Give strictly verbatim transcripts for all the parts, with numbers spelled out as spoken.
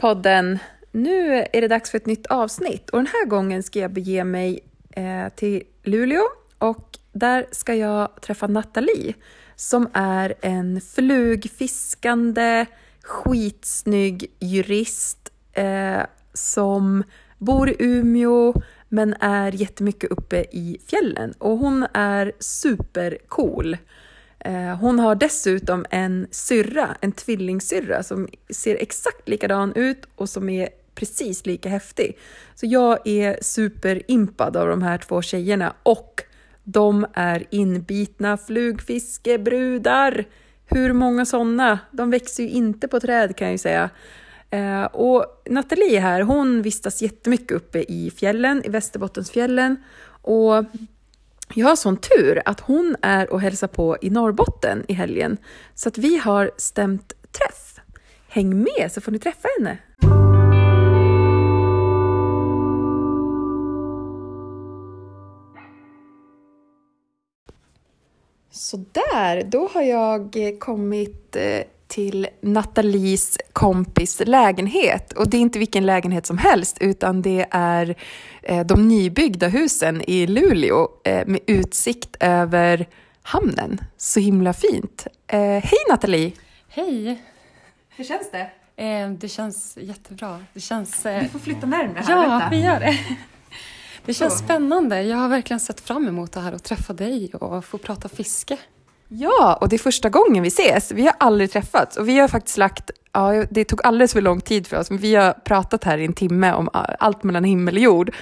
här podden. Nu är det dags för ett nytt avsnitt och den här gången ska jag bege mig eh, till Luleå och där ska jag träffa Nathalie som är en flugfiskande, skitsnygg jurist eh, som bor i Umeå men är jättemycket uppe i fjällen och hon är supercool. Hon har dessutom en syrra, en tvillingsyrra som ser exakt likadan ut och som är precis lika häftig. Så jag är superimpad av de här två tjejerna och de är inbitna flugfiskebrudar. Hur många sådana? De växer ju inte på träd kan jag ju säga. Och Nathalie här, hon vistas jättemycket uppe i fjällen, i Västerbottensfjällen och... Jag har sån tur att hon är och hälsar på i Norrbotten i helgen. Så att vi har stämt träff. Häng med så får ni träffa henne. Så där, då har jag kommit till Nathalies kompis lägenhet. Och det är inte vilken lägenhet som helst utan det är de nybyggda husen i Luleå med utsikt över hamnen. Så himla fint. Hej Nathalie! Hej! Hur känns det? Det känns jättebra. Det känns... Vi får flytta närmare här. Ja, vänta. Vi gör det. Det känns Så. Spännande. Jag har verkligen sett fram emot det här och träffa dig och få prata fiske. Ja, och det är första gången vi ses. Vi har aldrig träffats och vi har faktiskt lagt, ja, det tog alldeles för lång tid för oss. Men vi har pratat här i en timme om allt mellan himmel och jord.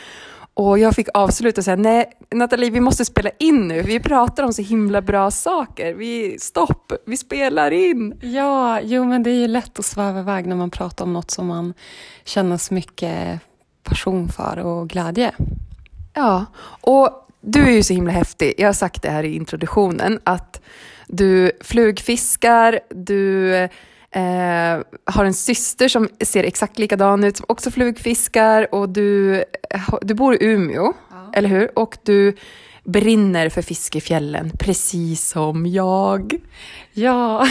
Och jag fick avsluta och säga, nej Nathalie, vi måste spela in nu. Vi pratar om så himla bra saker. Vi, stopp, vi spelar in. Ja, jo men det är ju lätt att sväva iväg när man pratar om något som man känner så mycket passion för och glädje. Ja, och... Du är ju så himla häftig. Jag har sagt det här i introduktionen att du flugfiskar, du eh, har en syster som ser exakt likadan ut som också flugfiskar och du, du bor i Umeå, ja. Eller hur? Och du brinner för fiske i fjällen, precis som jag. Ja,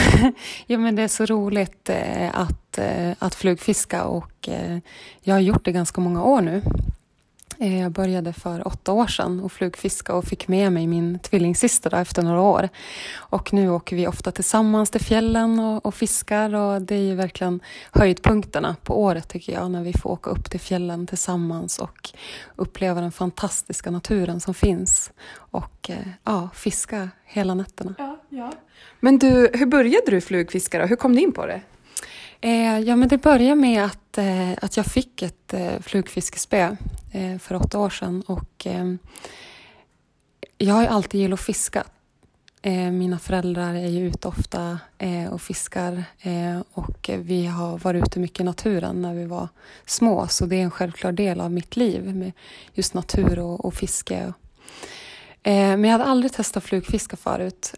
ja men det är så roligt att, att flugfiska och jag har gjort det ganska många år nu. Jag började för åtta år sedan och flugfiska och fick med mig min tvillingsyster efter några år. Och nu åker vi ofta tillsammans till fjällen och, och fiskar och det är ju verkligen höjdpunkterna på året tycker jag. När vi får åka upp till fjällen tillsammans och uppleva den fantastiska naturen som finns. Och ja, fiska hela nätterna. Ja, ja. Men du, hur började du flugfiska då? Hur kom du in på det? Eh, ja, men det började med att, eh, att jag fick ett eh, flugfiskespö eh, för åtta år sedan. Och, eh, jag har ju alltid gillat att fiska. Eh, mina föräldrar är ju ute ofta eh, och fiskar. Eh, och vi har varit ute mycket i naturen när vi var små. Så det är en självklar del av mitt liv med just natur och, och fiske. Men jag hade aldrig testat flugfiska förut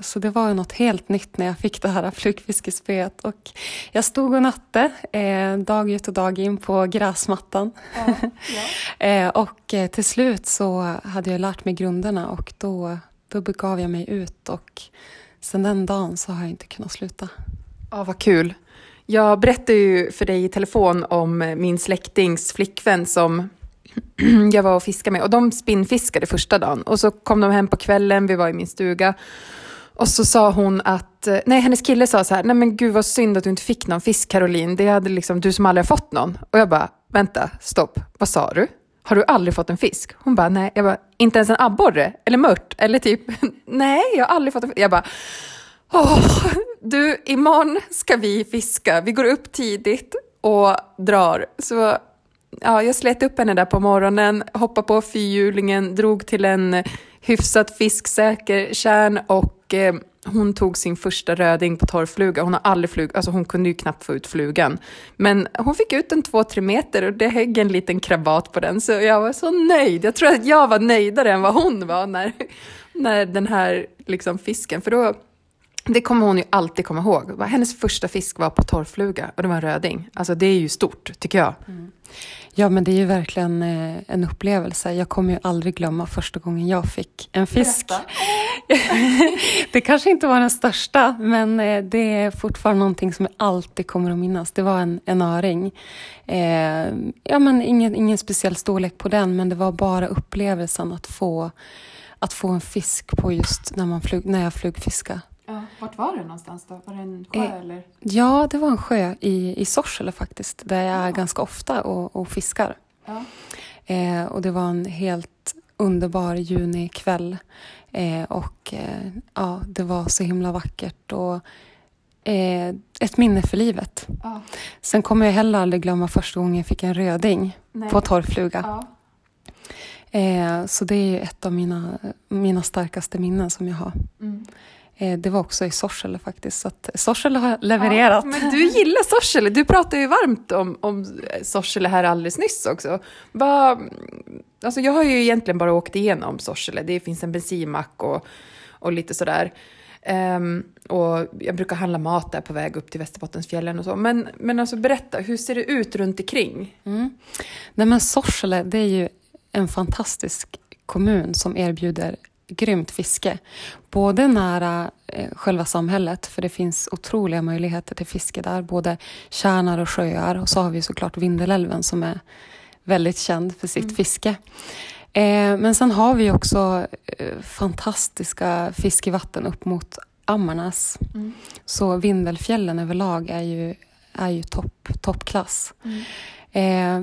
så det var ju något helt nytt när jag fick det här flugfiskespöet och jag stod och natte dag ut och dag in på gräsmattan ja, ja. Och till slut så hade jag lärt mig grunderna och då, då begav jag mig ut och sen den dagen så har jag inte kunnat sluta. Ja, vad kul. Jag berättade ju för dig i telefon om min släktings flickvän som jag var och fiskade med och de spinnfiskade första dagen och så kom de hem på kvällen, vi var i min stuga och så sa hon att, nej hennes kille sa så här, nej men gud vad synd att du inte fick någon fisk Caroline, det hade liksom du som aldrig har fått någon och jag bara, vänta, stopp, vad sa du? Har du aldrig fått en fisk? Hon bara, nej, jag bara, inte ens en abborre eller mört eller typ, nej jag har aldrig fått en fisk, jag bara åh, du imorgon ska vi fiska, vi går upp tidigt och drar, så ja, jag slet upp henne där på morgonen, hoppade på fyrhjulingen, drog till en hyfsat fisksäker kärn och eh, hon tog sin första röding på torrfluga. Hon har aldrig flug, alltså hon kunde ju knappt få ut flugan. Men hon fick ut en två, tre meter och det högg en liten krabat på den. Så jag var så nöjd. Jag tror att jag var nöjdare än vad hon var när, när den här liksom, fisken. För då, det kommer hon ju alltid komma ihåg. Hennes första fisk var på torrfluga och det var en röding. Alltså det är ju stort tycker jag. Mm. Ja, men det är ju verkligen en upplevelse. Jag kommer ju aldrig glömma första gången jag fick en fisk. Det kanske inte var den största, men det är fortfarande någonting som jag alltid kommer att minnas. Det var en, en öring. Eh, ja, men ingen, ingen speciell storlek på den, men det var bara upplevelsen att få, att få en fisk på just när, man flug, när jag flugfiskade. Ja, vart var det någonstans då? Var det en sjö eh, eller? Ja, det var en sjö i, i Sorsele faktiskt. Där jag är ja. ganska ofta och, och fiskar. Ja. Eh, och det var en helt underbar junikväll. Eh, och eh, ja, det var så himla vackert. Och eh, ett minne för livet. Ja. Sen kommer jag heller aldrig glömma första gången jag fick en röding. Nej. På torrfluga. Ja. Eh, så det är ju ett av mina, mina starkaste minnen som jag har. Mm. Det var också i Sorsele faktiskt, så att Sorsele har levererat. Ja, men du gillar Sorsele, du pratar ju varmt om, om Sorsele här alldeles nyss också. Va, alltså jag har ju egentligen bara åkt igenom Sorsele, det finns en bensinmack och, och lite sådär. Um, och jag brukar handla mat där på väg upp till Västerbottensfjällen och så. Men, men alltså berätta, hur ser det ut runt omkring? Mm. Nej, men Sorsele, det är ju en fantastisk kommun som erbjuder grymt fiske. Både nära eh, själva samhället, för det finns otroliga möjligheter till fiske där. Både tjärnar och sjöar. Och så har vi såklart Vindelälven som är väldigt känd för sitt mm. fiske. Eh, men sen har vi också eh, fantastiska fiskevatten upp mot Ammarnäs. Mm. Så Vindelfjällen överlag är ju, är ju topp, toppklass. Mm.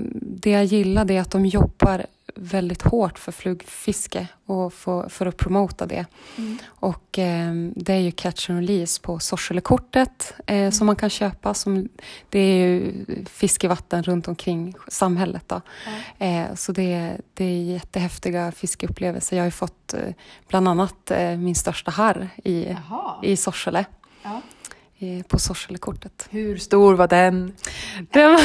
Eh, det jag gillar är att de jobbar väldigt hårt för flugfiske och för, för att promota det. Mm. Och eh, det är ju catch and release på Sorselekortet eh, mm. som man kan köpa. Som, det är ju fiskevatten runt omkring samhället då. Mm. Eh, så det, det är jättehäftiga fiskeupplevelser. Jag har ju fått eh, bland annat eh, min största harr i, i Sorsele. Ja. På Sorselekortet. Hur stor var den? Den,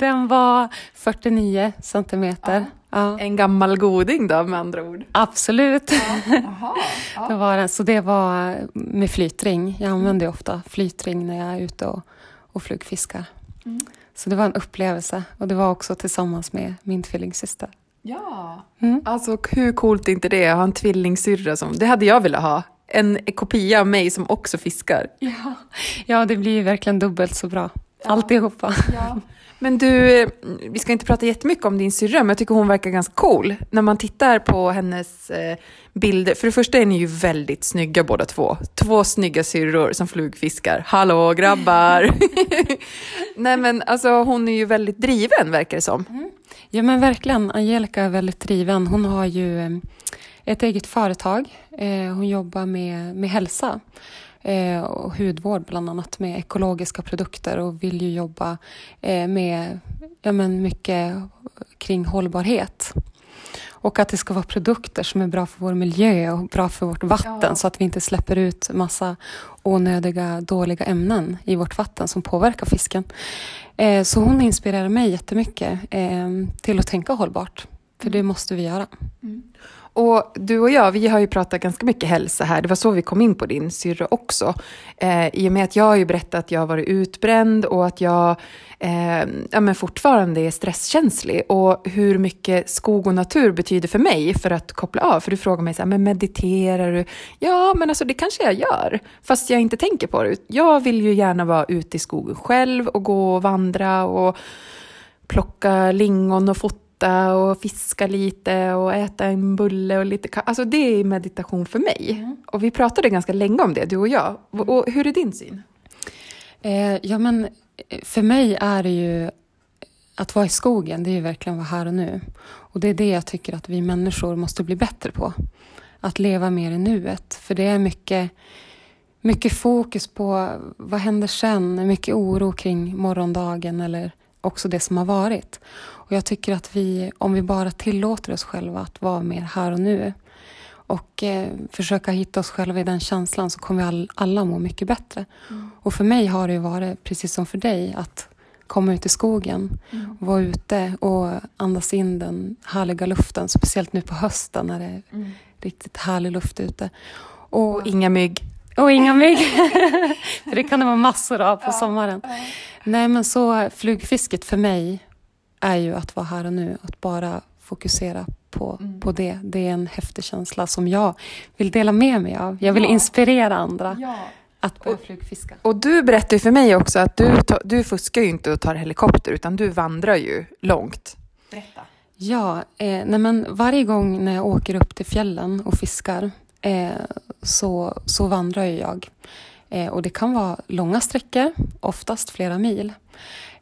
den var fyrtionio centimeter. Ja. Ja. En gammal goding då, med andra ord. Absolut. Ja. Aha. Ja. Det var den. Så det var med flytring. Jag använder mm. ofta flytring när jag är ute och, och flugfiskar. Mm. Så det var en upplevelse. Och det var också tillsammans med min tvillingsyster. Ja. Mm. Alltså hur coolt är inte det? Jag har en tvillingsyrra som... Det hade jag velat ha. En kopia av mig som också fiskar. Ja, ja, det blir ju verkligen dubbelt så bra. Ja. Alltihopa. Ja. Men du, vi ska inte prata jättemycket om din syrra, men jag tycker hon verkar ganska cool. När man tittar på hennes bilder. För det första är ni ju väldigt snygga båda två. Två snygga syrror som flugfiskar. Hallå grabbar! Nej men alltså hon är ju väldigt driven verkar det som. Mm. Ja men verkligen, Angelica är väldigt driven. Hon har ju ett eget företag. Hon jobbar med, med hälsa och hudvård bland annat med ekologiska produkter och vill ju jobba med ja men, mycket kring hållbarhet. Och att det ska vara produkter som är bra för vår miljö och bra för vårt vatten ja. Så att vi inte släpper ut massa onödiga, dåliga ämnen i vårt vatten som påverkar fisken. Så hon inspirerar mig jättemycket till att tänka hållbart. För det måste vi göra. Mm. Och du och jag, vi har ju pratat ganska mycket hälsa här. Det var så vi kom in på din syrra också. Eh, I och med att jag har ju berättat att jag har varit utbränd och att jag eh, ja, men fortfarande är stresskänslig. Och hur mycket skog och natur betyder för mig för att koppla av. För du frågar mig så här, men mediterar du? Ja, men alltså det kanske jag gör. Fast jag inte tänker på det. Jag vill ju gärna vara ute i skogen själv och gå och vandra och plocka lingon och fota. Och fiska lite och äta en bulle och lite ka- alltså det är meditation för mig. Mm. Och vi pratade ganska länge om det, du och jag. Och hur är din syn? Eh, ja men för mig är det ju att vara i skogen, det är ju verkligen vara här och nu. Och det är det jag tycker att vi människor måste bli bättre på. Att leva mer i nuet. För det är mycket, mycket fokus på vad händer sen. Mycket oro kring morgondagen eller också det som har varit. Och jag tycker att vi, om vi bara tillåter oss själva att vara mer här och nu och eh, försöka hitta oss själva i den känslan, så kommer vi all, alla må mycket bättre. Mm. Och för mig har det ju varit, precis som för dig, att komma ut i skogen, mm. vara ute och andas in den härliga luften, speciellt nu på hösten när det är mm. riktigt härlig luft ute. Och, och inga mygg. Och inga mygg. För det kan det vara massor av på sommaren. Nej men så flugfisket för mig är ju att vara här och nu. Att bara fokusera på, mm. på det. Det är en häftig känsla som jag vill dela med mig av. Jag vill ja. inspirera andra. Ja. Att och, och du berättade ju för mig också att du, du fuskar ju inte och tar helikopter, utan du vandrar ju långt. Berätta. Ja, eh, nej men varje gång när jag åker upp till fjällen och fiskar eh, så, så vandrar ju jag. Eh, och det kan vara långa sträckor, oftast flera mil.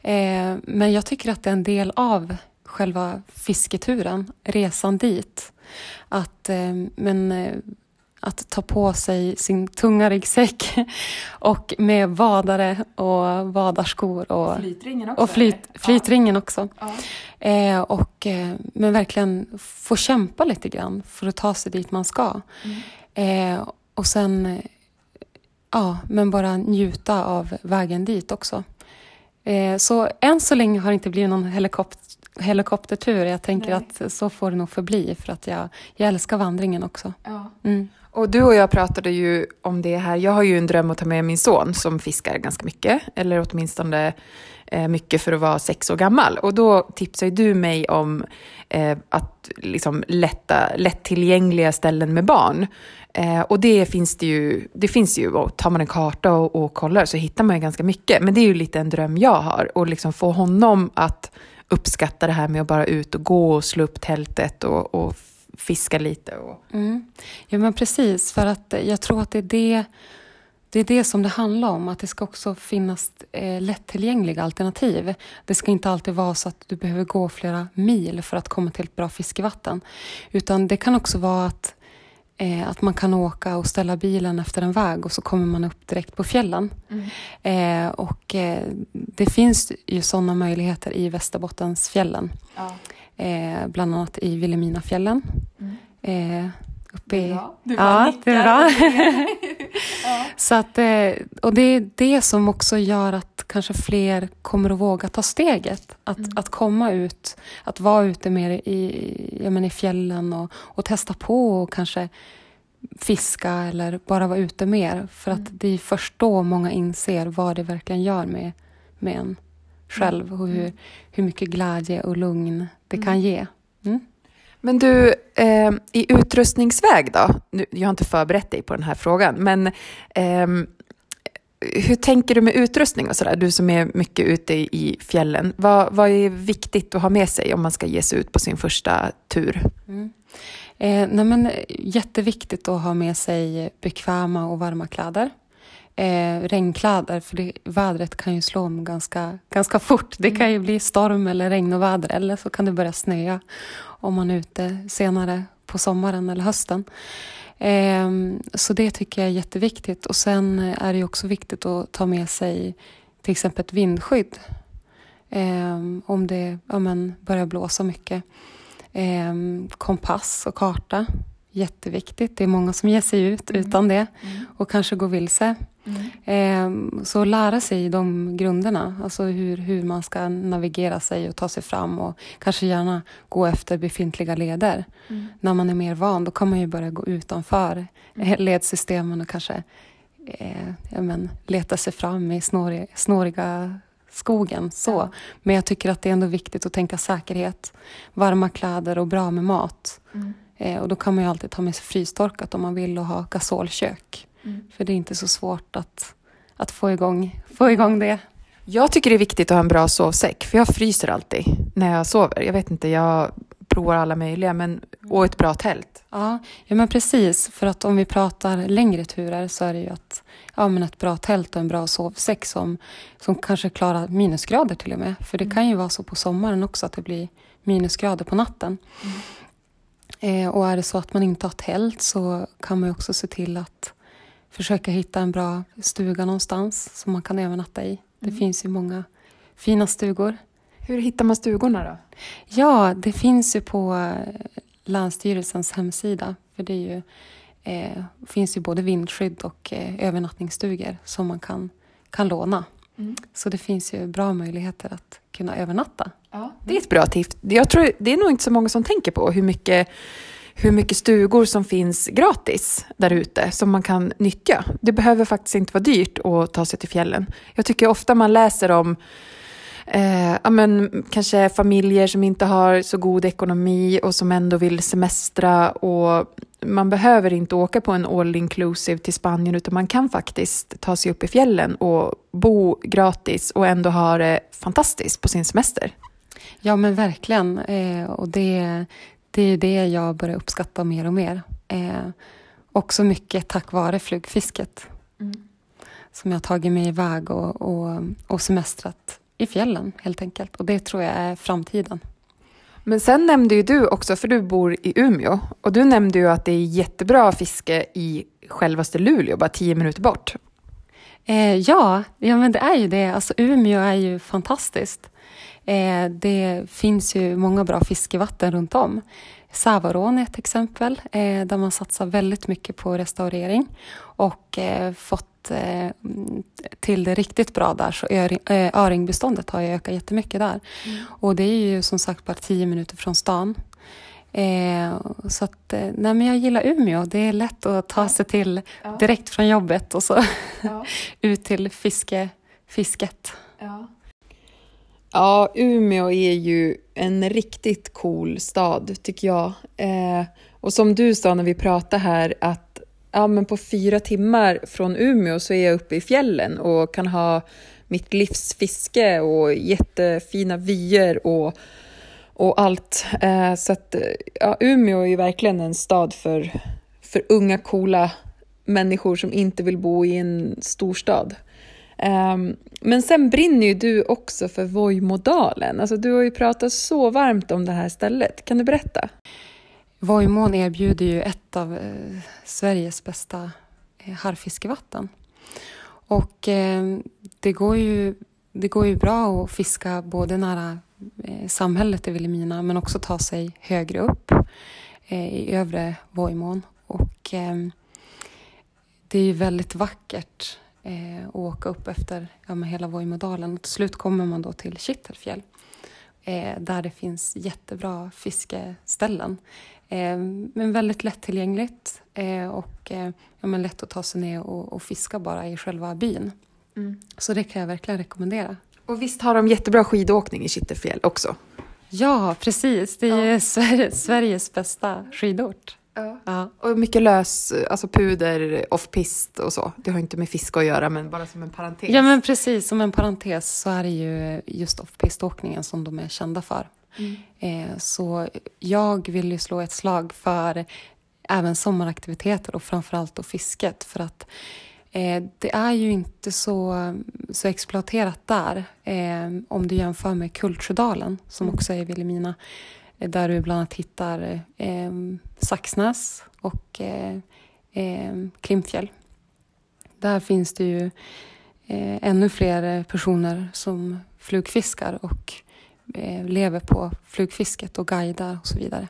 Eh, men jag tycker att det är en del av själva fisketuren, resan dit. Att, eh, men... Eh, Att ta på sig sin tunga ryggsäck och med vadare och vadarskor. Och flytringen också. Och flyt, flytringen ja. också. Ja. Eh, och, men verkligen få kämpa lite grann för att ta sig dit man ska. Mm. Eh, och sen ja, men bara njuta av vägen dit också. Eh, så än så länge har det inte blivit någon helikopter. helikoptertur. Jag tänker Nej. att så får det nog förbli, för att jag, jag älskar vandringen också. Ja. Mm. Och du och jag pratade ju om det här. Jag har ju en dröm att ta med min son som fiskar ganska mycket, eller åtminstone eh, mycket för att vara sex år gammal. Och då tipsade du mig om eh, att liksom lätta, lättillgängliga ställen med barn. Eh, och det finns det ju, det finns ju, och tar man en karta och, och kollar så hittar man ju ganska mycket. Men det är ju lite en dröm jag har, och liksom få honom att uppskatta det här med att bara ut och gå och slå upp tältet och, och fiska lite. Och... Mm. Ja men precis, för att jag tror att det är det, det är det som det handlar om. Att det ska också finnas eh, lättillgängliga alternativ. Det ska inte alltid vara så att du behöver gå flera mil för att komma till ett bra fiskevatten. Utan det kan också vara att, eh, att man kan åka och ställa bilen efter en väg och så kommer man upp direkt på fjällen. Mm. Eh, och eh, det finns ju sådana möjligheter i Västerbottensfjällen. Ja. Eh, bland annat i Vilhelmina fjällen. Mm. Eh, uppe i... Ja, du bara ja, det är bra. ja. Så att, eh, och det är det som också gör att kanske fler kommer att våga ta steget. Att, mm. att komma ut, att vara ute mer i, jag menar, i fjällen och, och testa på och kanske fiska eller bara vara ute mer. För att mm. det är först då många inser vad det verkligen gör med, med en själv och hur, hur mycket glädje och lugn det mm. kan ge. Mm. Men du, eh, i utrustningsväg då? Nu, jag har inte förberett dig på den här frågan, men eh, hur tänker du med utrustning och sådär? Du som är mycket ute i fjällen, vad, vad är viktigt att ha med sig om man ska ge sig ut på sin första tur? Mm. Eh, nej men, jätteviktigt att ha med sig bekväma och varma kläder. Eh, regnkläder, för det, vädret kan ju slå om ganska, ganska fort. Det kan ju bli storm eller regn och väder, eller så kan det börja snöa om man är ute senare på sommaren eller hösten. Eh, så det tycker jag är jätteviktigt. Och sen är det ju också viktigt att ta med sig till exempel ett vindskydd eh, om det ja, men börjar blåsa mycket. Eh, kompass och karta. Jätteviktigt. Det är många som ger sig ut mm. utan det mm. och kanske går vilse. Mm. Eh, så lära sig de grunderna, alltså hur, hur man ska navigera sig och ta sig fram, och kanske gärna gå efter befintliga leder. Mm. När man är mer van, då kan man ju börja gå utanför mm. ledsystemen och kanske eh, ja, men, leta sig fram i snåriga, snåriga skogen. Så. Ja. Men jag tycker att det är ändå viktigt att tänka säkerhet, varma kläder och bra med mat. Mm. Och då kan man ju alltid ta med sig frystorkat om man vill och ha gasolkök. Mm. För det är inte så svårt att, att få, igång, få igång det. Jag tycker det är viktigt att ha en bra sovsäck. För jag fryser alltid när jag sover. Jag vet inte, jag provar alla möjliga. Men, och ett bra tält. Ja, ja men precis. För att om vi pratar längre turer så är det ju att, ja, men ett bra tält och en bra sovsäck som, som kanske klarar minusgrader till och med. För det kan ju vara så på sommaren också att det blir minusgrader på natten. Mm. Eh, och är det så att man inte har tält så kan man också se till att försöka hitta en bra stuga någonstans som man kan övernatta i. Mm. Det finns ju många fina stugor. Hur hittar man stugorna då? Ja, det finns ju på Länsstyrelsens hemsida. För det är ju, eh, finns ju både vindskydd och eh, övernattningsstugor som man kan, kan låna. Mm. Så det finns ju bra möjligheter att kunna övernatta. Ja, det är ett bra tips. Jag tror det är nog inte så många som tänker på hur mycket, hur mycket stugor som finns gratis där ute som man kan nyttja. Det behöver faktiskt inte vara dyrt att ta sig till fjällen. Jag tycker ofta man läser om eh, ja, men kanske familjer som inte har så god ekonomi och som ändå vill semestra, och man behöver inte åka på en all inclusive till Spanien, utan man kan faktiskt ta sig upp i fjällen och bo gratis och ändå ha det fantastiskt på sin semester. Ja, men verkligen, eh, och det, det är det jag börjar uppskatta mer och mer. Eh, också mycket tack vare flugfisket. Mm. Som jag tagit mig iväg och, och, och semestrat i fjällen helt enkelt. Och det tror jag är framtiden. Men sen nämnde ju du också, för du bor i Umeå. Och du nämnde ju att det är jättebra fiske i självaste Luleå, bara tio minuter bort. Eh, ja, ja, men det är ju det. Alltså, Umeå är ju fantastiskt. Eh, det finns ju många bra fiskevatten runt om. Sävarån är ett exempel, eh, där man satsar väldigt mycket på restaurering. Och eh, fått till det riktigt bra där, så öring, öringbeståndet har ju ökat jättemycket där. Mm. Och det är ju som sagt bara tio minuter från stan. Eh, så att, nej, men jag gillar Umeå. Det är lätt att ta sig till direkt från jobbet och så ja. ut till fiske, fisket. Ja. ja, Umeå är ju en riktigt cool stad tycker jag. Eh, och som du sa när vi pratade här, att ja, men på fyra timmar från Umeå så är jag uppe i fjällen och kan ha mitt livsfiske och jättefina vyer och, och allt. Så att ja, Umeå är ju verkligen en stad för, för unga coola människor som inte vill bo i en storstad. Men sen brinner ju du också för Vojmodalen. Alltså, du har ju pratat så varmt om det här stället. Kan du berätta? Vojmån erbjuder ju ett av eh, Sveriges bästa eh, harrfiskevatten. Och eh, det, går ju, det går ju bra att fiska både nära eh, samhället i Vilhelmina, men också ta sig högre upp eh, i övre Vojmån. Och eh, det är ju väldigt vackert eh, att åka upp efter ja, med hela Vojmodalen. Och till slut kommer man då till Kittelfjäll, eh, där det finns jättebra fiskeställen. Men väldigt lättillgängligt och ja, men lätt att ta sig ner och, och fiska bara i själva byn. Mm. Så det kan jag verkligen rekommendera. Och visst har de jättebra skidåkning i Kittelfjäll också? Ja, precis. Det är ja. Sver- Sveriges bästa skidort. Ja. Ja. Och mycket lös, alltså puder, off-pist och så. Det har inte med fisk att göra, men bara som en parentes. Ja, men precis. Som en parentes så är det ju just off-piståkningen som de är kända för. Mm. Så jag vill ju slå ett slag för även sommaraktiviteter och framförallt då fisket, för att eh, det är ju inte så, så exploaterat där eh, om du jämför med Kultsjödalen som mm. också är i Vilhelmina, där du bland annat hittar eh, Saxnäs och eh, eh, Klimpfjäll. Där finns det ju eh, ännu fler personer som flugfiskar och lever på flugfisket och guidar och så vidare.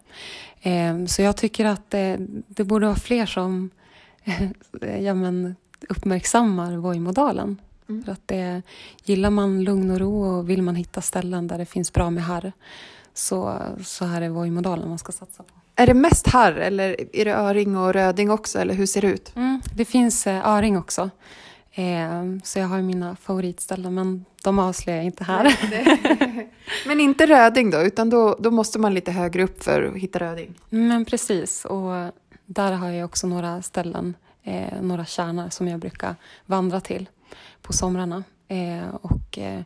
Så jag tycker att det, det borde vara fler som ja, men, uppmärksammar Vojmodalen. Mm. För att det, gillar man lugn och ro och vill man hitta ställen där det finns bra med harr, så, så här är Vojmodalen man ska satsa på. Är det mest harr eller är det öring och röding också? Eller hur ser det ut? Mm, det finns öring också. Så jag har mina favoritställen, men de avslöjar jag inte här. Men inte röding då, utan då, då måste man lite högre upp för att hitta röding. Men precis, och där har jag också några ställen, eh, några kärnor som jag brukar vandra till på somrarna. Eh, och eh,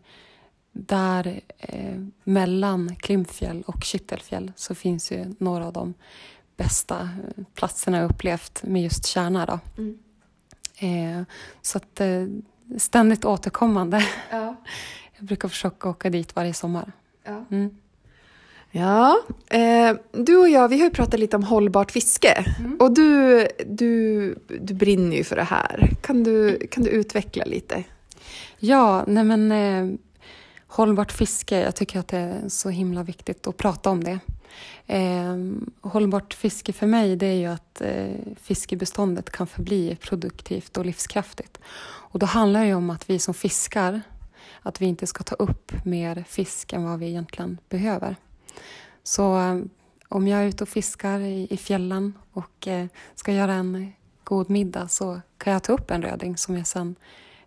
där eh, mellan Klimpfjäll och Kittelfjäll så finns ju några av de bästa platserna jag upplevt med just kärnor då. Mm. Eh, så att eh, ständigt återkommande. Ja. Jag brukar försöka åka dit varje sommar. Ja, mm. ja eh, du och jag, vi har ju pratat lite om hållbart fiske. Mm. Och du, du, du brinner ju för det här. Kan du, kan du utveckla lite? Ja, nej men eh, hållbart fiske, jag tycker att det är så himla viktigt att prata om det. Eh, hållbart fiske för mig, det är ju att eh, fiskebeståndet kan förbli produktivt och livskraftigt. Och då handlar det om att vi som fiskar, att vi inte ska ta upp mer fisk än vad vi egentligen behöver. Så eh, om jag är ute och fiskar i, i fjällen och eh, ska göra en god middag, så kan jag ta upp en röding som jag sen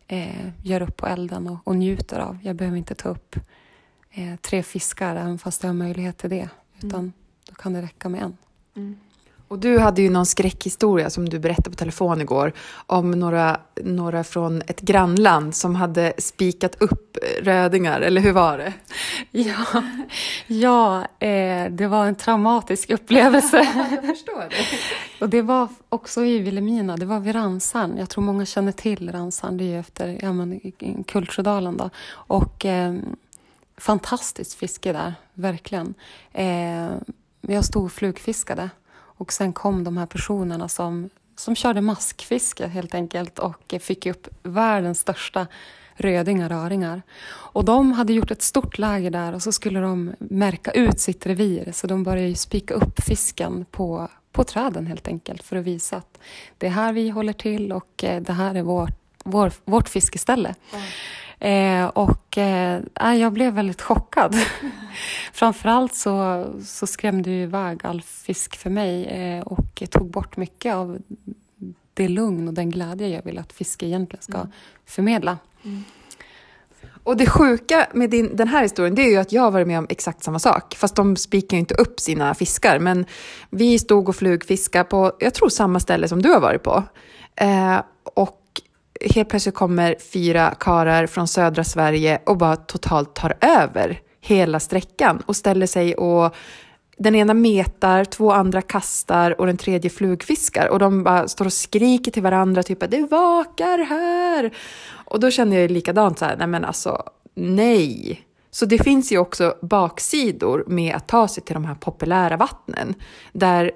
eh, gör upp på elden och, och njuter av. Jag behöver inte ta upp eh, tre fiskar även fast jag har möjlighet till det. Utan mm. då kan det räcka med en. Mm. Och du hade ju någon skräckhistoria som du berättade på telefon igår om några, några från ett grannland som hade spikat upp rödingar, eller hur var det? Ja, ja eh, det var en traumatisk upplevelse. Jag förstår det. Och det var också i Vilhelmina, det var vid Ransarn. Jag tror många känner till Ransarn, det är ju efter ja, men, Kultsjödalen då. Och eh, fantastiskt fiske där, verkligen. Eh, jag stod och flugfiskade. Och sen kom de här personerna som, som körde maskfiske helt enkelt. Och fick upp världens största rödingar, röringar. Och de hade gjort ett stort läger där. Och så skulle de märka ut sitt revir. Så de började ju spika upp fisken på, på träden helt enkelt. För att visa att det är här vi håller till. Och det här är vår, vår, vårt fiskeställe. Mm. Eh, och eh, jag blev väldigt chockad. Framförallt så, så skrämde ju iväg all fisk för mig eh, och tog bort mycket av det lugn och den glädje jag vill att fiske egentligen ska mm. förmedla. Mm. Och det sjuka med din, den här historien, det är ju att jag har varit med om exakt samma sak. Fast de spikar ju inte upp sina fiskar. Men vi stod och flugfiskade på, jag tror samma ställe som du har varit på. Eh, och helt plötsligt kommer fyra karar från södra Sverige och bara totalt tar över hela sträckan och ställer sig och den ena metar, två andra kastar och den tredje flugfiskar. Och de bara står och skriker till varandra typ att det vakar här. Och då känner jag likadant så här, nej men alltså, nej. Så det finns ju också baksidor med att ta sig till de här populära vattnen där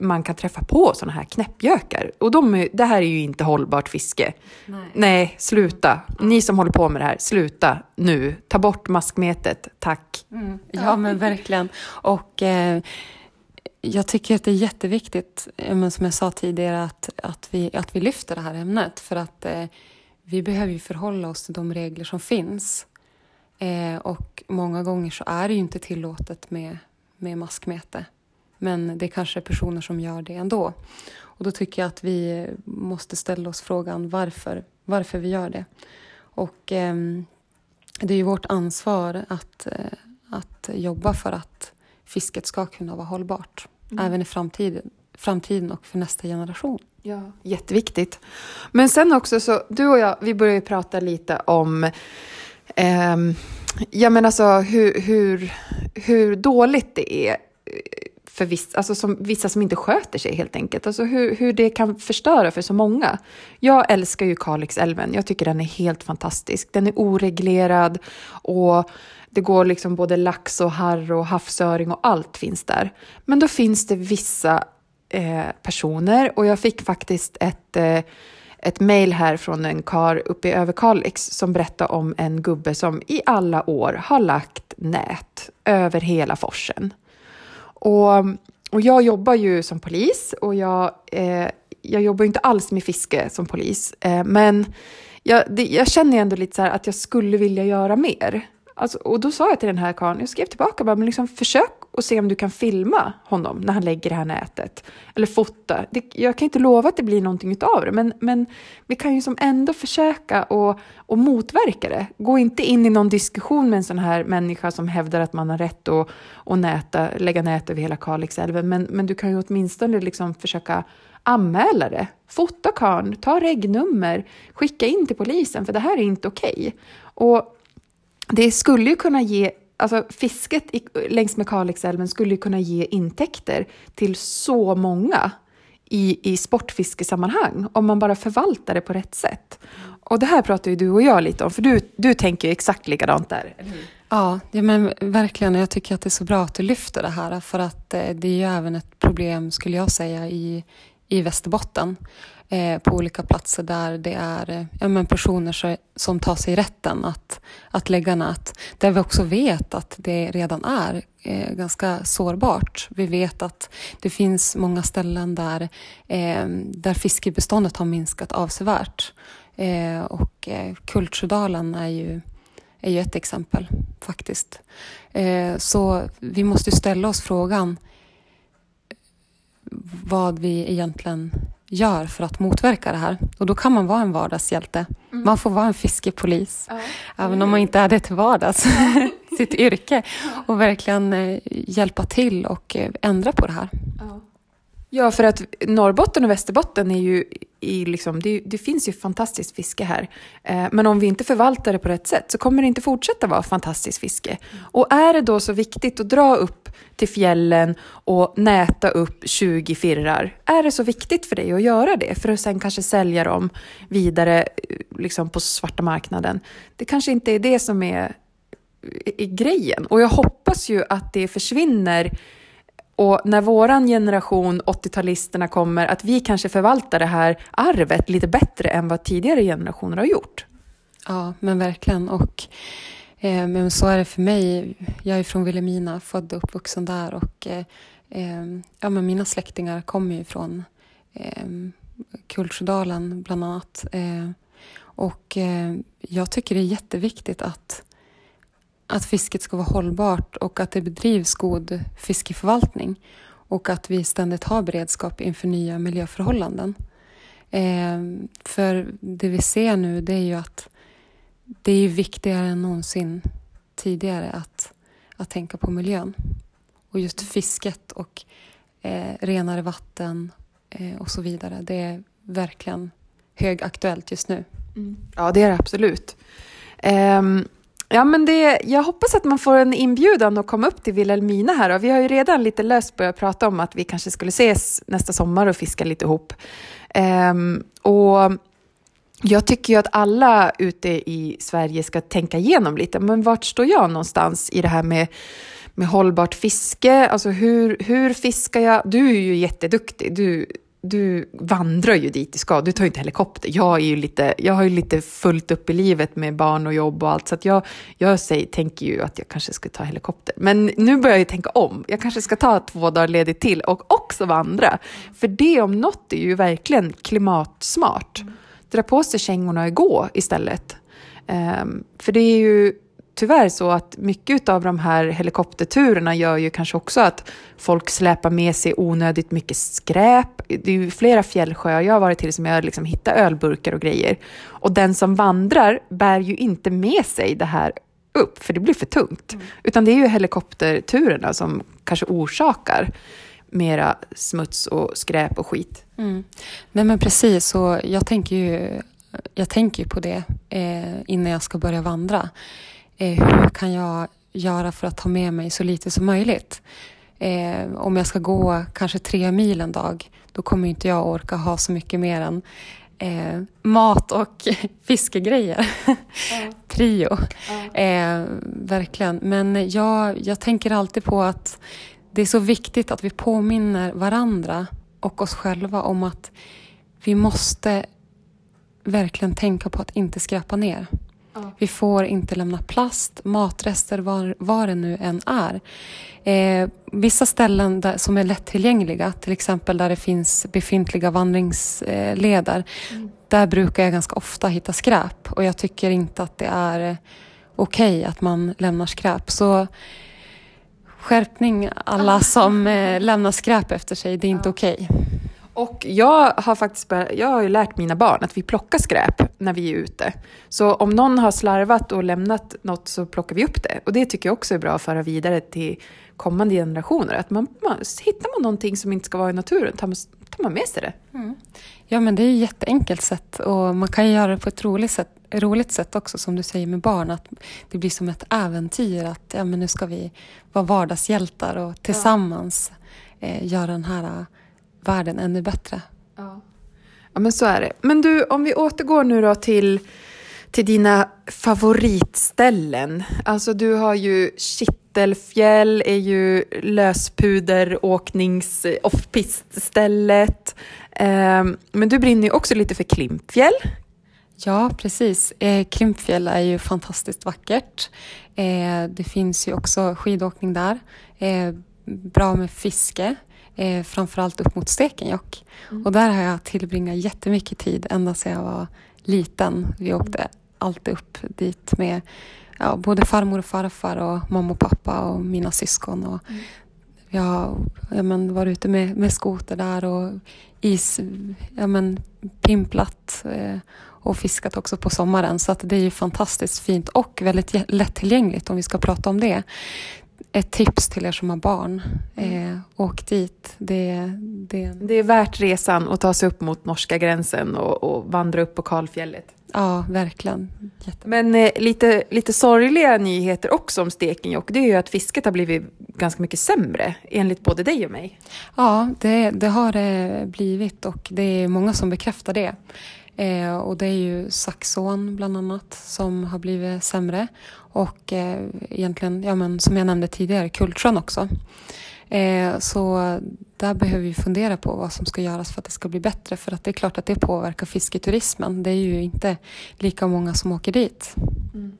man kan träffa på såna här knäppjökar. Och de är, det här är ju inte hållbart fiske. Nej. Nej, sluta. Ni som håller på med det här, sluta nu. Ta bort maskmetet, tack. Mm. Ja, men verkligen. Och eh, jag tycker att det är jätteviktigt, men som jag sa tidigare, att, att, vi, att vi lyfter det här ämnet. För att eh, vi behöver ju förhålla oss till de regler som finns. Eh, och många gånger så är det ju inte tillåtet med, med maskmete. Men det är kanske personer som gör det ändå. Och då tycker jag att vi måste ställa oss frågan varför, varför vi gör det. Och eh, det är ju vårt ansvar att, eh, att jobba för att fisket ska kunna vara hållbart. Mm. Även i framtiden, framtiden och för nästa generation. Ja, jätteviktigt. Men sen också så, du och jag, vi började prata lite om... Eh, jag menar så, hur, hur, hur dåligt det är... för vissa, alltså som, vissa som inte sköter sig helt enkelt. Alltså hur, hur det kan förstöra för så många. Jag älskar ju Kalixälven. Jag tycker den är helt fantastisk. Den är oreglerad och det går liksom både lax och harr och havsöring och allt finns där. Men då finns det vissa eh, personer och jag fick faktiskt ett... Eh, Ett mejl här från en kar uppe i Överkalix som berättar om en gubbe som i alla år har lagt nät över hela forsen. Och, och jag jobbar ju som polis och jag, eh, jag jobbar ju inte alls med fiske som polis. Eh, men jag, det, jag känner ändå lite så här att jag skulle vilja göra mer. Alltså, och då sa jag till den här karn, jag skrev tillbaka bara, men liksom försök och se om du kan filma honom när han lägger det här nätet. Eller fota. Det, jag kan inte lova att det blir någonting utav det. Men, men vi kan ju som ändå försöka och, och motverka det. Gå inte in i någon diskussion med en sån här människa som hävdar att man har rätt att, att näta, lägga nät över hela Kalixälven. Men, men du kan ju åtminstone liksom försöka anmäla det. Fota karn, ta regnummer, skicka in till polisen för det här är inte okej. Och det skulle ju kunna ge, alltså fisket i, längs med Kalixälven skulle ju kunna ge intäkter till så många i, i sportfiskesammanhang. Om man bara förvaltar det på rätt sätt. Och det här pratar ju du och jag lite om, för du, du tänker ju exakt likadant där. Eller hur? Ja, men verkligen. Jag tycker att det är så bra att du lyfter det här. För att det är ju även ett problem, skulle jag säga, i, i Västerbotten. Eh, på olika platser där det är eh, ja, men personer så, som tar sig rätten att, att lägga nät. Där vi också vet att det redan är eh, ganska sårbart. Vi vet att det finns många ställen där, eh, där fiskebeståndet har minskat avsevärt. Eh, och eh, Kultsjödalen är ju, är ju ett exempel faktiskt. Eh, så vi måste ställa oss frågan vad vi egentligen gör för att motverka det här. Och då kan man vara en vardagshjälte. Mm. Man får vara en fiskepolis. Mm. Även om man inte är det till vardags. sitt yrke och verkligen hjälpa till och ändra på det här. Ja. Ja, för att Norrbotten och Västerbotten är ju i liksom, det, det finns ju fantastiskt fiske här. Eh, men om vi inte förvaltar det på rätt sätt så kommer det inte fortsätta vara fantastiskt fiske. Och är det då så viktigt att dra upp till fjällen och näta upp tjugo firrar? Är det så viktigt för dig att göra det för att sen kanske sälja dem vidare liksom på svarta marknaden? Det kanske inte är det som är, är grejen. Och jag hoppas ju att det försvinner. Och när våran generation, åttiotalisterna, kommer, att vi kanske förvaltar det här arvet lite bättre än vad tidigare generationer har gjort. Ja, men verkligen. Och eh, men så är det för mig. Jag är från Vilhelmina, född och uppvuxen där. Och eh, ja, men mina släktingar kommer ju från eh, Kultsjödalen bland annat. Eh, och eh, jag tycker det är jätteviktigt att... att fisket ska vara hållbart och att det bedrivs god fiskeförvaltning. Och att vi ständigt har beredskap inför nya miljöförhållanden. Eh, för det vi ser nu, det är ju att det är viktigare än någonsin tidigare att, att tänka på miljön. Och just fisket och eh, renare vatten eh, och så vidare. Det är verkligen högaktuellt just nu. Mm. Ja, det är det absolut. Ehm... Ja, men det, jag hoppas att man får en inbjudan att komma upp till Vilhelmina här. Och vi har ju redan lite löst börjat prata om att vi kanske skulle ses nästa sommar och fiska lite ihop. Um, och jag tycker ju att alla ute i Sverige ska tänka igenom lite. Men vart står jag någonstans i det här med, med hållbart fiske? Alltså hur, hur fiskar jag? Du är ju jätteduktig. Du... Du vandrar ju dit du ska. Du tar ju inte helikopter. Jag, är ju lite, jag har ju lite fullt upp i livet med barn och jobb och allt. Så att jag, jag säger, tänker ju att jag kanske ska ta helikopter. Men nu börjar jag ju tänka om. Jag kanske ska ta två dagar ledigt till och också vandra. För det om något är ju verkligen klimatsmart. Mm. Dra på sig kängorna och gå istället. Um, för det är ju tyvärr så att mycket av de här helikopterturerna gör ju kanske också att folk släpar med sig onödigt mycket skräp. Det är ju flera fjällsjöar jag har varit till som jag liksom hittar ölburkar och grejer. Och den som vandrar bär ju inte med sig det här upp, för det blir för tungt. Mm. Utan det är ju helikopterturerna som kanske orsakar mera smuts och skräp och skit. Mm. Nej men precis, så jag tänker ju, jag tänker ju på det eh, innan jag ska börja vandra. Eh, hur kan jag göra för att ta med mig så lite som möjligt? Eh, om jag ska gå kanske tre mil en dag, då kommer inte jag orka ha så mycket mer än eh, mat och fiskegrejer. Mm. Prio. Mm. Eh, verkligen. Men jag, jag tänker alltid på att det är så viktigt att vi påminner varandra och oss själva om att vi måste verkligen tänka på att inte skräpa ner. Vi får inte lämna plast, matrester, var, var det nu än är. Eh, vissa ställen där, som är lättillgängliga, till exempel där det finns befintliga vandringsleder, mm. där brukar jag ganska ofta hitta skräp. Och jag tycker inte att det är okej okay att man lämnar skräp. Så skärpning alla som eh, lämnar skräp efter sig, det är inte okej. Okay. Och jag har faktiskt jag har ju lärt mina barn att vi plockar skräp när vi är ute. Så om någon har slarvat och lämnat något så plockar vi upp det. Och det tycker jag också är bra att föra vidare till kommande generationer. Att man, man, hittar man någonting som inte ska vara i naturen, tar man, tar man med sig det. Mm. Ja, men det är ju ett jätteenkelt sätt. Och man kan ju göra det på ett roligt sätt, roligt sätt också, som du säger med barn. Att det blir som ett äventyr att ja, men nu ska vi vara vardagshjältar och tillsammans ja. eh, göra den här... världen ännu bättre. Ja. Ja, men så är det. Men du, om vi återgår nu då till, till dina favoritställen. Alltså du har ju Kittelfjäll, är ju löspuderåknings offpiststället. Um, men du brinner ju också lite för Klimpfjäll. Ja, precis. Eh, Klimpfjäll är ju fantastiskt vackert. Eh, det finns ju också skidåkning där. Eh, bra med fiske. Eh, framförallt upp mot Stekenjokk. Mm. Och där har jag tillbringat jättemycket tid ända sedan jag var liten. Vi åkte mm. alltid upp dit med ja, både farmor och farfar och mamma och pappa och mina syskon. Och mm. Jag har ja, men, varit ute med, med skoter där och is, ja, men, pimplat eh, och fiskat också på sommaren. Så att det är ju fantastiskt fint och väldigt lättillgängligt om vi ska prata om det. Ett tips till er som har barn. Eh, åk dit. Det, det... det är värt resan att ta sig upp mot norska gränsen och, och vandra upp på Kalfjället. Ja, verkligen. Jättebra. Men eh, lite, lite sorgliga nyheter också om Stekenjokk. Det är ju att fisket har blivit ganska mycket sämre, enligt både dig och mig. Ja, det, det har det blivit och det är många som bekräftar det. Eh, och det är ju saxon bland annat som har blivit sämre. Och eh, egentligen, ja, men, som jag nämnde tidigare, Kultsjön också. Eh, så där behöver vi fundera på vad som ska göras för att det ska bli bättre. För att det är klart att det påverkar fisketurismen. Det är ju inte lika många som åker dit. Mm.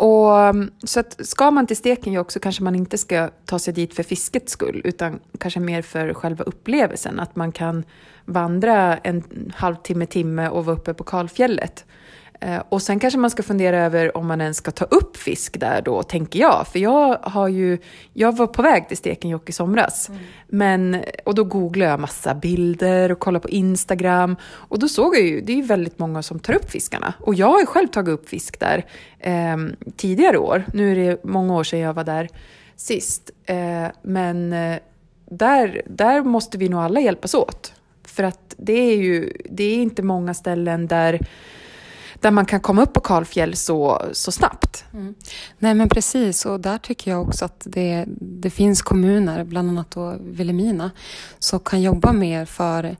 Och, så att ska man till Stekenjokk så kanske man inte ska ta sig dit för fiskets skull. Utan kanske mer för själva upplevelsen. Att man kan vandra en halvtimme, timme och vara uppe på Kalfjället. Och sen kanske man ska fundera över om man ens ska ta upp fisk där då, tänker jag. För jag har ju, jag var på väg till Stekenjokk i somras. Mm. Men, och då googlade jag massa bilder och kollade på Instagram. Och då såg jag ju, det är ju väldigt många som tar upp fiskarna. Och jag har ju själv tagit upp fisk där eh, tidigare år. Nu är det många år sedan jag var där sist. Eh, men där, där måste vi nog alla hjälpas åt. För att det är ju, det är inte många ställen där... där man kan komma upp på Kalfjäll så, så snabbt. Mm. Nej men precis, och där tycker jag också att det, det finns kommuner, bland annat då Vilhelmina, som kan jobba mer för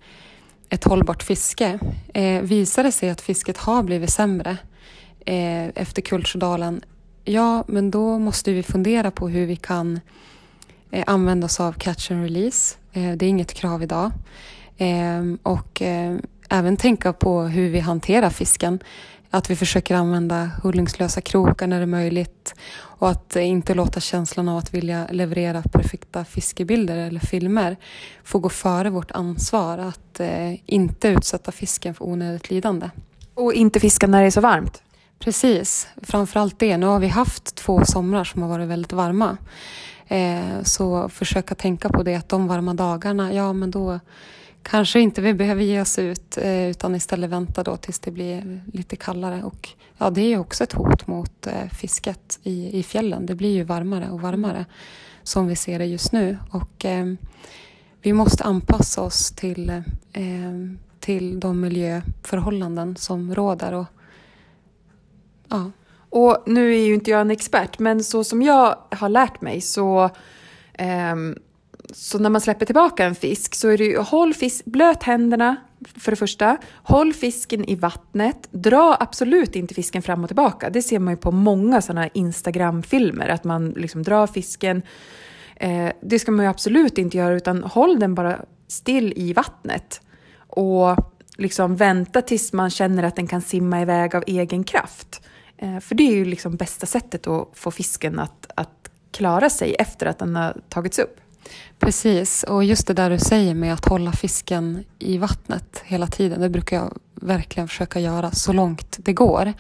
ett hållbart fiske. Eh, visar det sig att fisket har blivit sämre eh, efter Kultsjödalen, ja men då måste vi fundera på hur vi kan eh, använda oss av catch and release. Eh, det är inget krav idag. Eh, och... Eh, Även tänka på hur vi hanterar fisken. Att vi försöker använda hullingslösa krokar när det är möjligt. Och att inte låta känslan av att vilja leverera perfekta fiskebilder eller filmer få gå före vårt ansvar. Att eh, inte utsätta fisken för onödigt lidande. Och inte fiska när det är så varmt. Precis, framförallt det. Nu har vi haft två somrar som har varit väldigt varma. Eh, så försöka tänka på det, att de varma dagarna, ja men då... kanske inte vi behöver ge oss ut utan istället vänta då tills det blir lite kallare. Och ja, det är ju också ett hot mot fisket i, i fjällen. Det blir ju varmare och varmare som vi ser det just nu. Och eh, vi måste anpassa oss till, eh, till de miljöförhållanden som råder. Och, ja. Och nu är ju inte jag en expert, men så som jag har lärt mig så... Eh, Så när man släpper tillbaka en fisk så är det ju håll fisk, blöt händerna för det första. Håll fisken i vattnet. Dra absolut inte fisken fram och tillbaka. Det ser man ju på många sådana Instagram-filmer. Att man liksom drar fisken. Eh, det ska man ju absolut inte göra, utan håll den bara still i vattnet. Och liksom vänta tills man känner att den kan simma iväg av egen kraft. Eh, för det är ju liksom bästa sättet att få fisken att, att klara sig efter att den har tagits upp. Precis, och just det där du säger med att hålla fisken i vattnet hela tiden, det brukar jag verkligen försöka göra så långt det går.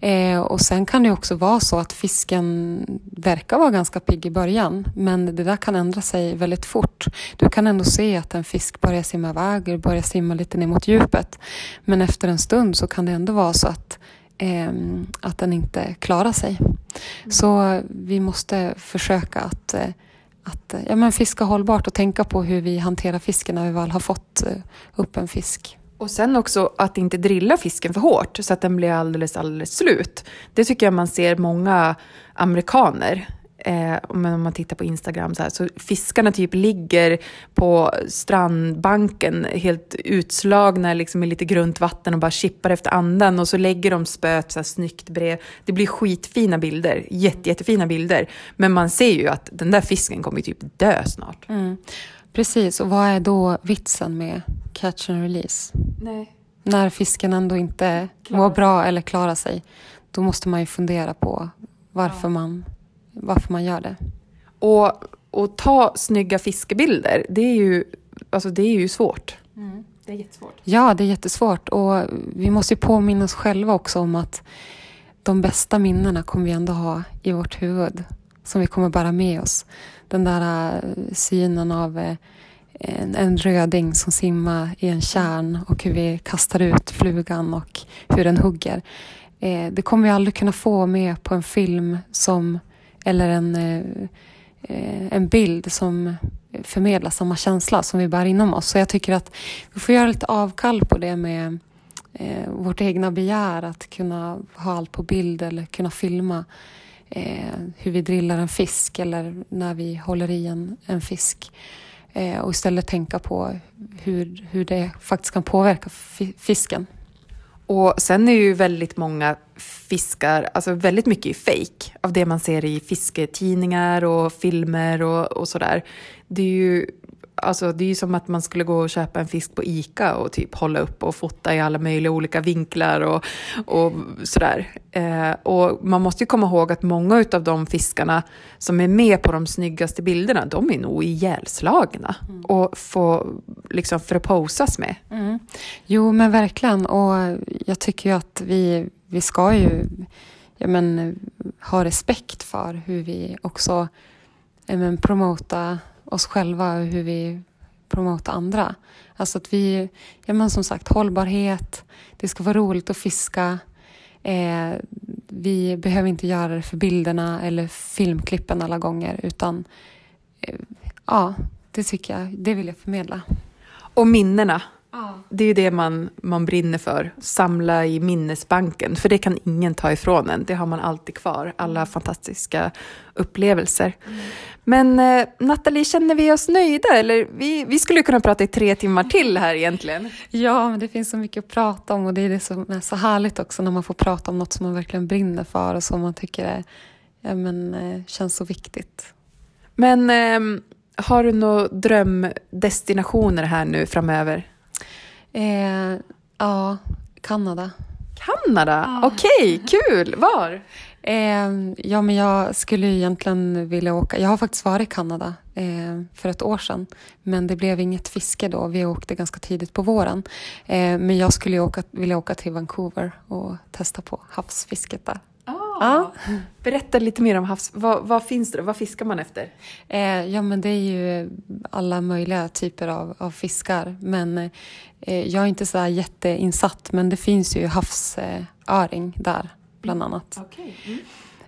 Eh, och sen kan det också vara så att fisken verkar vara ganska pigg i början, men det där kan ändra sig väldigt fort. Du kan ändå se att en fisk börjar simma iväg och börjar simma lite ner mot djupet, men efter en stund så kan det ändå vara så att eh, att den inte klarar sig. Mm. Så vi måste försöka att eh, Att ja, men fiska hållbart och tänka på hur vi hanterar fisken när vi väl har fått upp en fisk. Och sen också att inte drilla fisken för hårt så att den blir alldeles, alldeles slut. Det tycker jag man ser många amerikaner. Eh, om man tittar på Instagram så här, så fiskarna typ ligger på strandbanken helt utslagna liksom, i lite grunt vatten och bara chippar efter andan, och så lägger de spöet så här snyggt brev. Det blir skitfina bilder, jätte, jättefina bilder, men man ser ju att den där fisken kommer typ dö snart. Mm. Precis, och vad är då vitsen med catch and release? Nej. När fisken ändå inte klar. Mår bra eller klarar sig, då måste man ju fundera på varför ja. man Varför man gör det. Och, och ta snygga fiskebilder. Det är ju, alltså det är ju svårt. Mm, det är jättesvårt. Ja, det är jättesvårt. Och vi måste ju påminna oss själva också om att de bästa minnena kommer vi ändå ha i vårt huvud. som vi kommer bara med oss. Den där synen av en, en röding som simmar i en kärn och hur vi kastar ut flugan och hur den hugger. Eh, det kommer vi aldrig kunna få med på en film som, eller en, eh, en bild som förmedlar samma känsla som vi bär inom oss. Så jag tycker att vi får göra lite avkall på det med eh, vårt egna begär att kunna ha allt på bild eller kunna filma. Eh, hur vi drillar en fisk eller när vi håller i en, en fisk eh, och istället tänka på hur, hur det faktiskt kan påverka f- fisken. Och sen är ju väldigt många fiskar, alltså väldigt mycket fake av det man ser i fisketidningar och filmer och, och sådär. Det är ju alltså, det är ju som att man skulle gå och köpa en fisk på Ica och typ hålla upp och fota i alla möjliga olika vinklar och, och sådär. Eh, och man måste ju komma ihåg att många av de fiskarna som är med på de snyggaste bilderna, de är nog ihjälslagna mm. och får liksom förposas med. Mm. Jo, men verkligen. Och jag tycker ju att vi, vi ska ju ja, men, ha respekt för hur vi också ja, men, promota oss själva och hur vi promotar andra. Alltså att vi, ja men som sagt, hållbarhet. Det ska vara roligt att fiska. Eh, vi behöver inte göra det för bilderna eller filmklippen alla gånger. Utan eh, ja, det tycker jag, det vill jag förmedla. Och minnena. Ja. Det är ju det man, man brinner för. Samla i minnesbanken. För det kan ingen ta ifrån en. Det har man alltid kvar. Alla fantastiska upplevelser. Mm. Men eh, Nathalie, känner vi oss nöjda? Eller vi, vi skulle kunna prata i tre timmar till här egentligen. Ja, men det finns så mycket att prata om. Och det är det som är så härligt också. När man får prata om något som man verkligen brinner för. Och som man tycker är, ja, men, eh, känns så viktigt. Men eh, har du några drömdestinationer här nu framöver? Eh, ja, Kanada. Kanada? Ah. Okej, kul! Var? Eh, ja, men jag skulle egentligen vilja åka. Jag har faktiskt varit i Kanada eh, för ett år sedan. Men det blev inget fiske då. Vi åkte ganska tidigt på våren. Eh, men jag skulle åka, vilja åka till Vancouver och testa på havsfisket där. Ah. Ah. Berätta lite mer om havs. Vad, vad finns det? Vad fiskar man efter? Eh, ja, men det är ju alla möjliga typer av, av fiskar. Men eh, jag är inte så jätteinsatt. Men det finns ju havsöring eh, där, bland annat. Okay.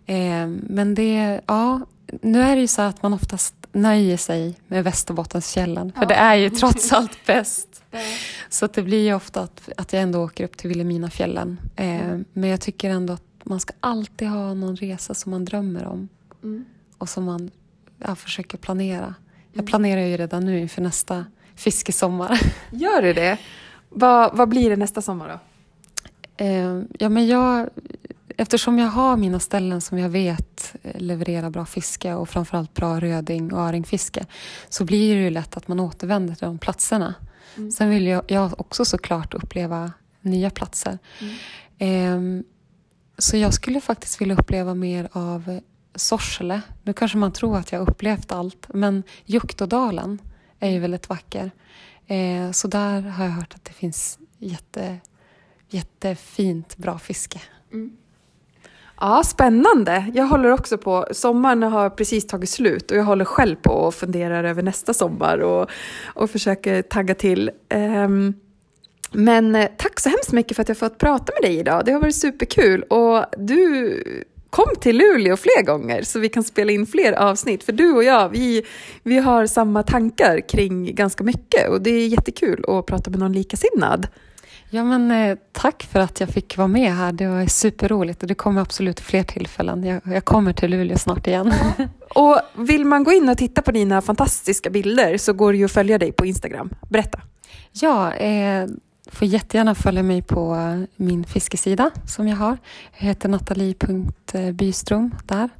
Mm. Eh, men det, ja, nu är det ju så att man oftast nöjer sig med Västerbottensfjällen. Ja. För det är ju trots allt bäst. Så att det blir ju ofta att, att jag ändå åker upp till Vilhelmina fjällen. Eh, mm. Men jag tycker ändå att man ska alltid ha någon resa som man drömmer om. Mm. Och som man ja, försöker planera. Jag planerar ju redan nu inför nästa fiskesommar. Gör du det? Vad, vad blir det nästa sommar då? Eh, ja, men jag, eftersom jag har mina ställen som jag vet levererar bra fiske. Och framförallt bra röding och öringfiske. Så blir det ju lätt att man återvänder till de platserna. Mm. Sen vill jag, jag också såklart uppleva nya platser. Mm. Eh, Så jag skulle faktiskt vilja uppleva mer av Sorsele. Nu kanske man tror att jag har upplevt allt. Men Juktodalen är ju väldigt vacker. Eh, så där har jag hört att det finns jätte, jättefint bra fiske. Mm. Ja, spännande. Jag håller också på. Sommaren har precis tagit slut. Och jag håller själv på och funderar över nästa sommar. Och, och försöker tagga till. Um... Men tack så hemskt mycket för att jag fått prata med dig idag. Det har varit superkul. Och du kom till Luleå fler gånger så vi kan spela in fler avsnitt. För du och jag, vi, vi har samma tankar kring ganska mycket. Och det är jättekul att prata med någon likasinnad. Ja, men tack för att jag fick vara med här. Det var superroligt och det kommer absolut fler tillfällen. Jag, jag kommer till Luleå snart igen. Ja. Och vill man gå in och titta på dina fantastiska bilder så går det ju att följa dig på Instagram. Berätta. Ja, eh... får jättegärna följa mig på min fiskesida som jag har. Jag heter Nathalie Byström där.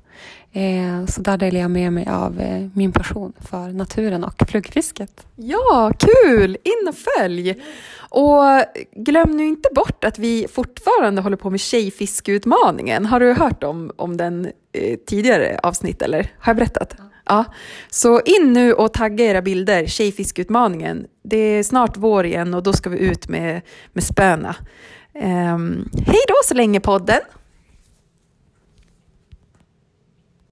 Så där delar jag med mig av min passion för naturen och flugfisket. Ja, kul! In och följ! Och glöm nu inte bort att vi fortfarande håller på med tjejfiskeutmaningen. Har du hört om, om den eh, tidigare avsnitt eller? Har jag berättat? Ja. Ja. Så in nu och tagga era bilder, tjejfiskeutmaningen. Det är snart vår igen och då ska vi ut med, med spöna. Um, hej då så länge podden!